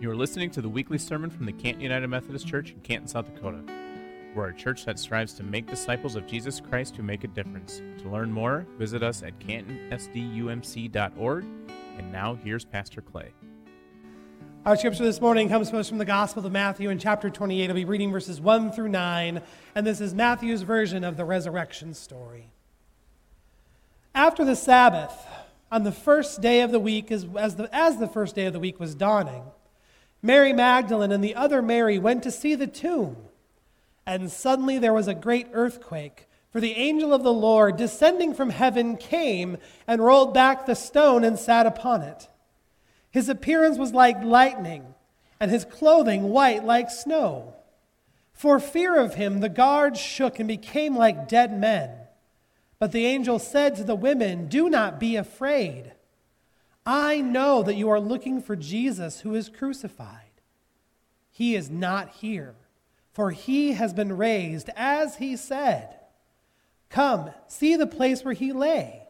You are listening to the weekly sermon from the Canton United Methodist Church in Canton, South Dakota. We're a church that strives to make disciples of Jesus Christ who make a difference. To learn more, visit us at cantonsdumc.org. And now, here's Pastor Clay. Our scripture this morning comes to us from the Gospel of Matthew in chapter 28. I'll be reading verses 1 through 9, and this is Matthew's version of the resurrection story. After the Sabbath, on the first day of the week, as the first day of the week was dawning, Mary Magdalene and the other Mary went to see the tomb, and suddenly there was a great earthquake, for the angel of the Lord, descending from heaven, came and rolled back the stone and sat upon it. His appearance was like lightning, and his clothing white like snow. For fear of him, the guards shook and became like dead men. But the angel said to the women, "Do not be afraid. I know that you are looking for Jesus who is crucified. He is not here, for he has been raised, as he said. Come, see the place where he lay.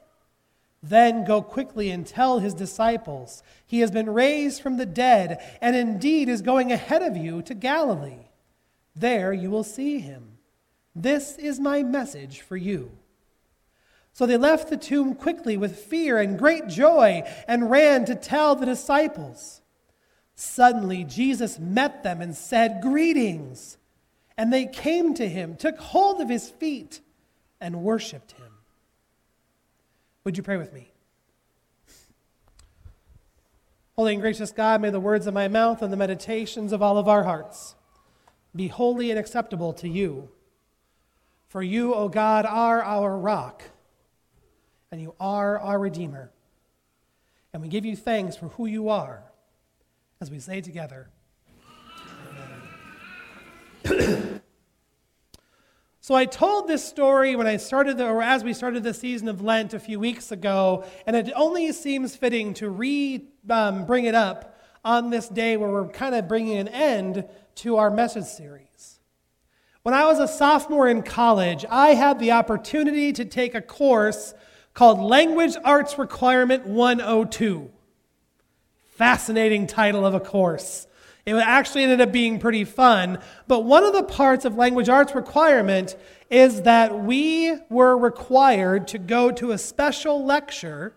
Then go quickly and tell his disciples, he has been raised from the dead and indeed is going ahead of you to Galilee. There you will see him. This is my message for you." So they left the tomb quickly with fear and great joy and ran to tell the disciples. Suddenly Jesus met them and said, "Greetings." And they came to him, took hold of his feet, and worshiped him. Would you pray with me? Holy and gracious God, may the words of my mouth and the meditations of all of our hearts be holy and acceptable to you. For you, O God, are our rock, and you are our Redeemer. And we give you thanks for who you are, as we say together, Amen. So I told this story as we started the season of Lent a few weeks ago, and it only seems fitting to bring it up on this day where we're kind of bringing an end to our message series. When I was a sophomore in college, I had the opportunity to take a course called Language Arts Requirement 102. Fascinating title of a course. It actually ended up being pretty fun, but one of the parts of language arts requirement is that we were required to go to a special lecture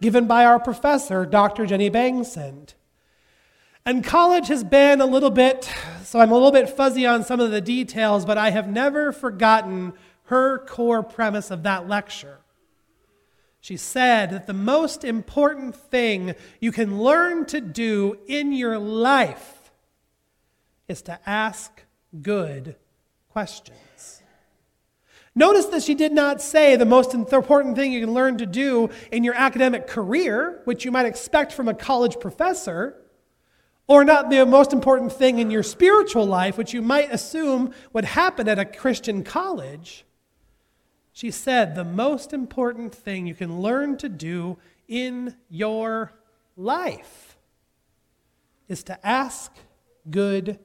given by our professor, Dr. Jenny Bangsund. And college has been I'm a little bit fuzzy on some of the details, but I have never forgotten her core premise of that lecture. She said that the most important thing you can learn to do in your life is to ask good questions. Notice that she did not say the most important thing you can learn to do in your academic career, which you might expect from a college professor, or not the most important thing in your spiritual life, which you might assume would happen at a Christian college. She said the most important thing you can learn to do in your life is to ask good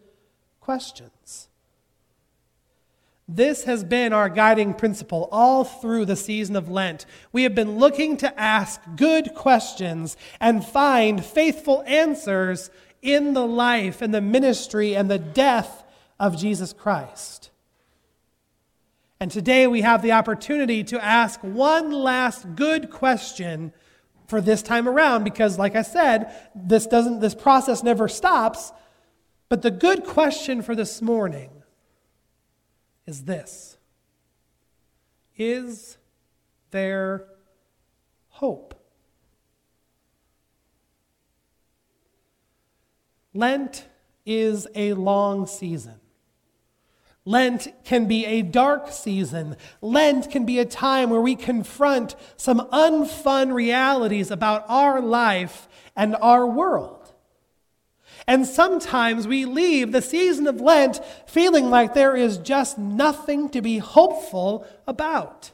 questions. This has been our guiding principle all through the season of Lent. We have been looking to ask good questions and find faithful answers in the life and the ministry and the death of Jesus Christ. And today we have the opportunity to ask one last good question for this time around, because like I said, this process never stops. But the good question for this morning is this: is there hope? Lent is a long season. Lent can be a dark season. Lent can be a time where we confront some unfun realities about our life and our world. And sometimes we leave the season of Lent feeling like there is just nothing to be hopeful about.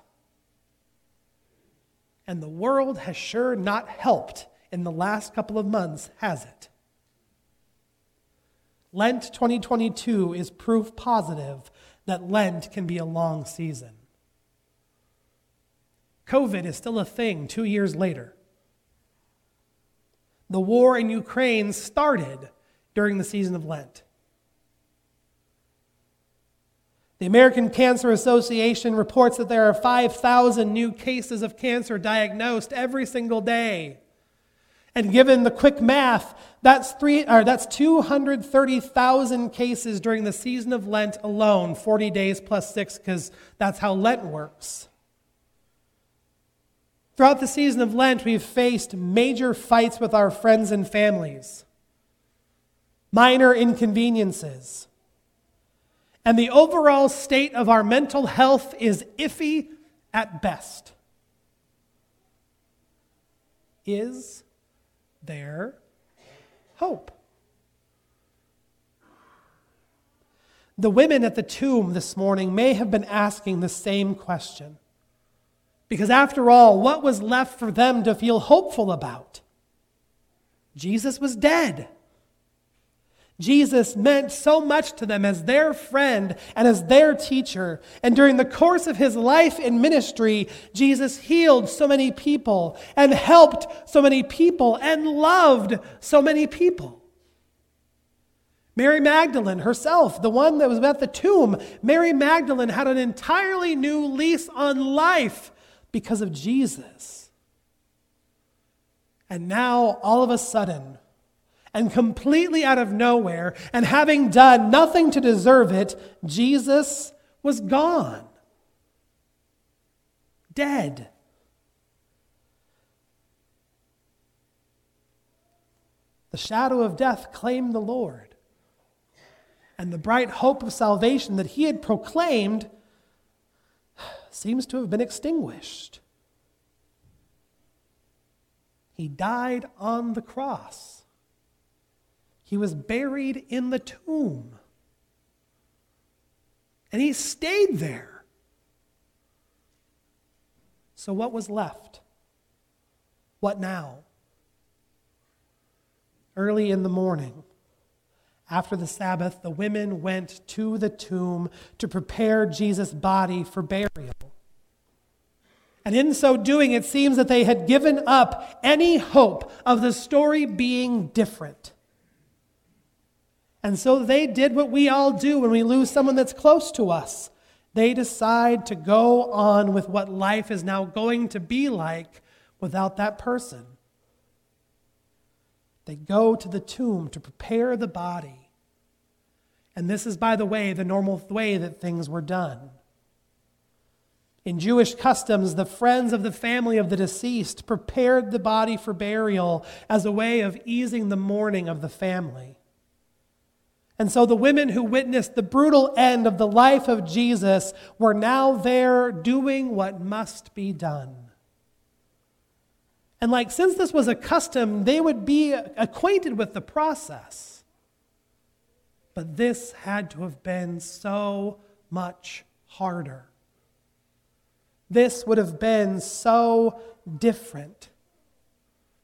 And the world has sure not helped in the last couple of months, has it? Lent 2022 is proof positive that Lent can be a long season. COVID is still a thing 2 years later. The war in Ukraine started during the season of Lent. The American Cancer Association reports that there are 5,000 new cases of cancer diagnosed every single day. And given the quick math, that's 230,000 cases during the season of Lent alone, 40 days plus 6, because that's how Lent works. Throughout the season of Lent, we've faced major fights with our friends and families, minor inconveniences, and the overall state of our mental health is iffy at best. Is their hope? The women at the tomb this morning may have been asking the same question. Because after all, what was left for them to feel hopeful about? Jesus was dead. Jesus meant so much to them as their friend and as their teacher. And during the course of his life and ministry, Jesus healed so many people and helped so many people and loved so many people. Mary Magdalene herself, the one that was at the tomb, Mary Magdalene had an entirely new lease on life because of Jesus. And now, all of a sudden, and completely out of nowhere, and having done nothing to deserve it, Jesus was gone. Dead. The shadow of death claimed the Lord, and the bright hope of salvation that he had proclaimed seems to have been extinguished. He died on the cross. He was buried in the tomb. And he stayed there. So what was left? What now? Early in the morning, after the Sabbath, the women went to the tomb to prepare Jesus' body for burial. And in so doing, it seems that they had given up any hope of the story being different. And so they did what we all do when we lose someone that's close to us. They decide to go on with what life is now going to be like without that person. They go to the tomb to prepare the body. And this is, by the way, the normal way that things were done. In Jewish customs, the friends of the family of the deceased prepared the body for burial as a way of easing the mourning of the family. And so the women who witnessed the brutal end of the life of Jesus were now there doing what must be done. And since this was a custom, they would be acquainted with the process. But this had to have been so much harder. This would have been so different,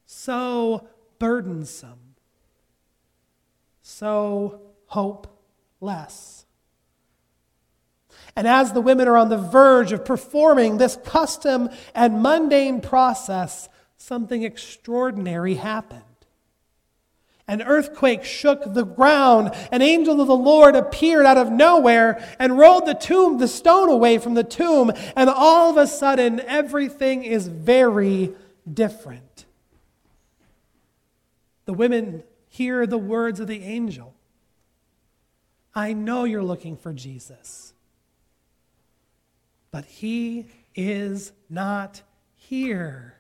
so burdensome, so hopeless. And as the women are on the verge of performing this custom and mundane process, something extraordinary happened. An earthquake shook the ground. An angel of the Lord appeared out of nowhere and rolled the stone away from the tomb. And all of a sudden, everything is very different. The women hear the words of the angel. I know you're looking for Jesus, but he is not here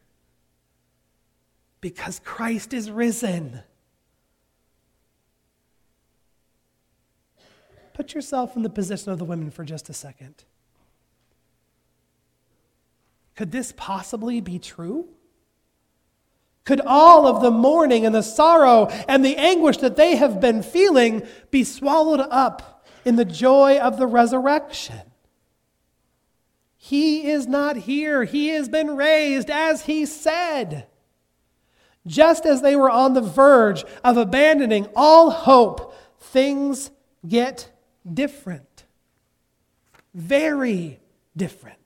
because Christ is risen. Put yourself in the position of the women for just a second. Could this possibly be true? Could all of the mourning and the sorrow and the anguish that they have been feeling be swallowed up in the joy of the resurrection? He is not here. He has been raised as he said. Just as they were on the verge of abandoning all hope, things get different. Very different.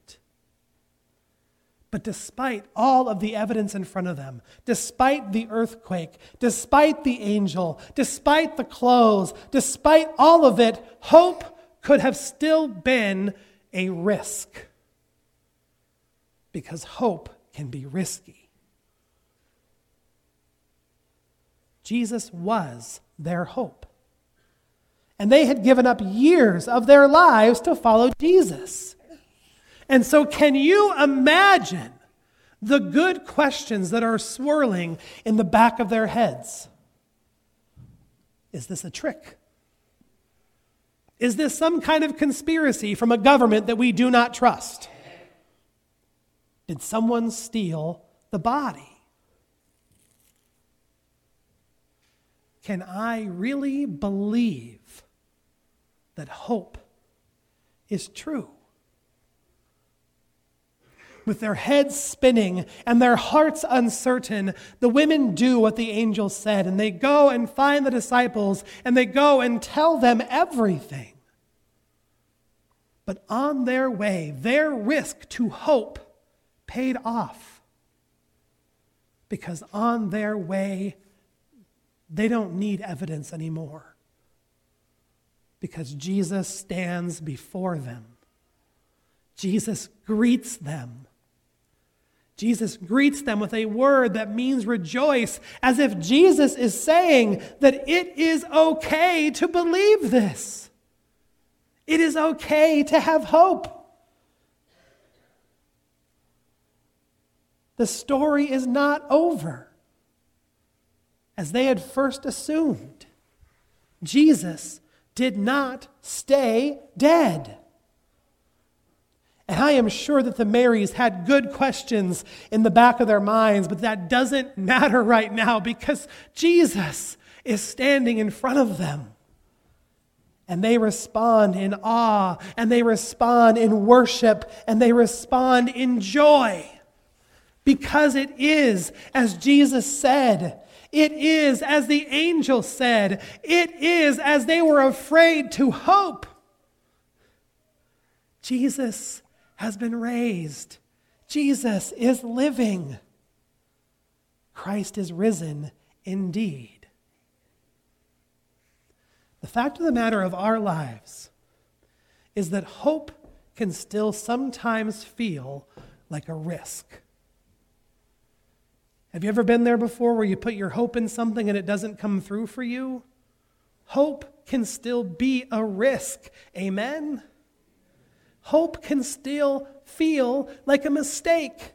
But despite all of the evidence in front of them, despite the earthquake, despite the angel, despite the clothes, despite all of it, hope could have still been a risk. Because hope can be risky. Jesus was their hope. And they had given up years of their lives to follow Jesus. And so can you imagine the good questions that are swirling in the back of their heads? Is this a trick? Is this some kind of conspiracy from a government that we do not trust? Did someone steal the body? Can I really believe that hope is true? With their heads spinning and their hearts uncertain, the women do what the angel said, and they go and find the disciples, and they go and tell them everything. But on their way, their risk to hope paid off, because on their way, they don't need evidence anymore, because Jesus stands before them. Jesus greets them. Jesus greets them with a word that means rejoice, as if Jesus is saying that it is okay to believe this. It is okay to have hope. The story is not over, as they had first assumed. Jesus did not stay dead. And I am sure that the Marys had good questions in the back of their minds, but that doesn't matter right now because Jesus is standing in front of them. And they respond in awe, and they respond in worship, and they respond in joy. Because it is, as Jesus said, it is, as the angel said, it is, as they were afraid to hope. Jesus has been raised. Jesus is living. Christ is risen indeed. The fact of the matter of our lives is that hope can still sometimes feel like a risk. Have you ever been there before where you put your hope in something and it doesn't come through for you? Hope can still be a risk. Amen? Hope can still feel like a mistake.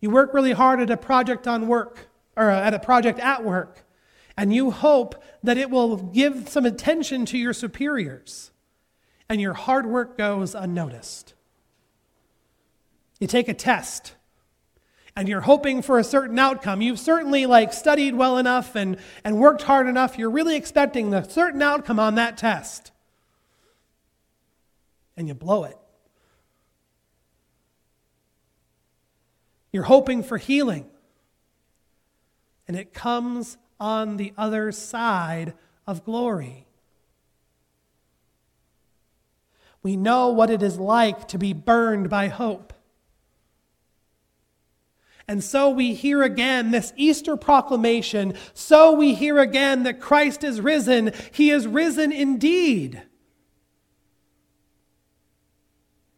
You work really hard at a project on work, or at a project at work, and you hope that it will give some attention to your superiors, and your hard work goes unnoticed. You take a test, and you're hoping for a certain outcome. You've certainly studied well enough and worked hard enough. You're really expecting the certain outcome on that test. And you blow it. You're hoping for healing, and it comes on the other side of glory. We know what it is like to be burned by hope. And so we hear again this Easter proclamation. So we hear again that Christ is risen. He is risen indeed.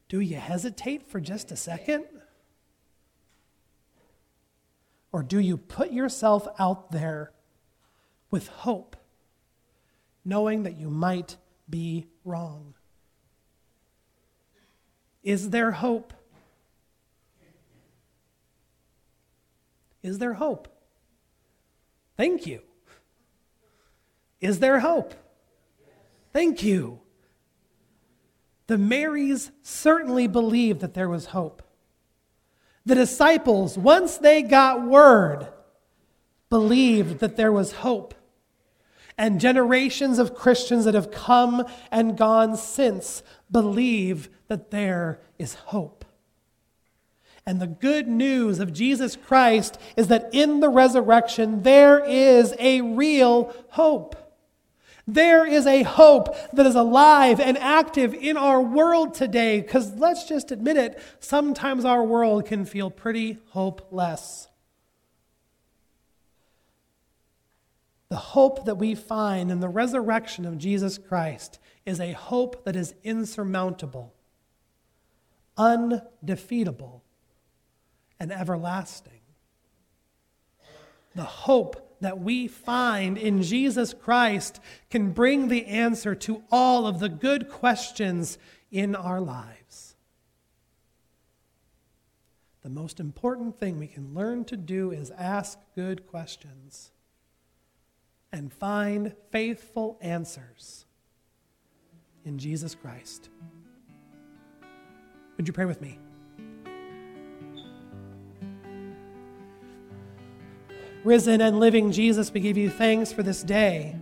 Do you hesitate for just a second? Or do you put yourself out there with hope, knowing that you might be wrong? Is there hope? Is there hope? Thank you. Is there hope? Thank you. The Marys certainly believed that there was hope. The disciples, once they got word, believed that there was hope. And generations of Christians that have come and gone since believe that there is hope. And the good news of Jesus Christ is that in the resurrection, there is a real hope. There is a hope that is alive and active in our world today, because let's just admit it, sometimes our world can feel pretty hopeless. The hope that we find in the resurrection of Jesus Christ is a hope that is insurmountable, undefeatable, and everlasting. The hope that we find in Jesus Christ can bring the answer to all of the good questions in our lives. The most important thing we can learn to do is ask good questions and find faithful answers in Jesus Christ. Would you pray with me? Risen and living Jesus, we give you thanks for this day.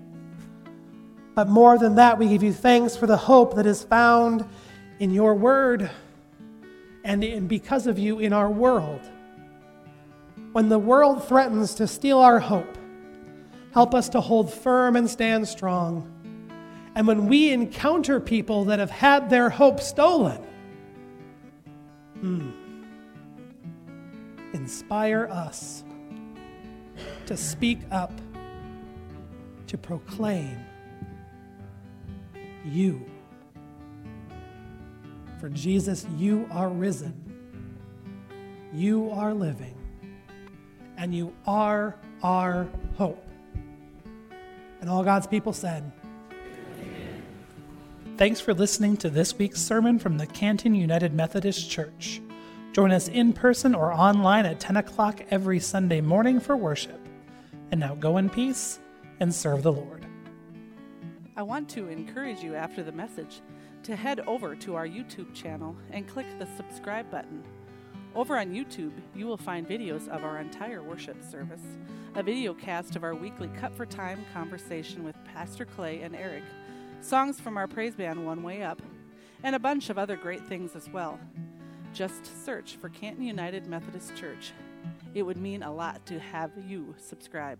But more than that, we give you thanks for the hope that is found in your word and because of you in our world. When the world threatens to steal our hope, help us to hold firm and stand strong. And when we encounter people that have had their hope stolen, inspire us to speak up, to proclaim you. For Jesus, you are risen, you are living, and you are our hope. And all God's people said, Amen. Thanks for listening to this week's sermon from the Canton United Methodist Church. Join us in person or online at 10 o'clock every Sunday morning for worship. And now go in peace and serve the Lord. I want to encourage you after the message to head over to our YouTube channel and click the subscribe button. Over on YouTube, you will find videos of our entire worship service, a video cast of our weekly Cut for Time conversation with Pastor Clay and Eric, songs from our praise band One Way Up, and a bunch of other great things as well. Just search for Canton United Methodist Church. It would mean a lot to have you subscribe.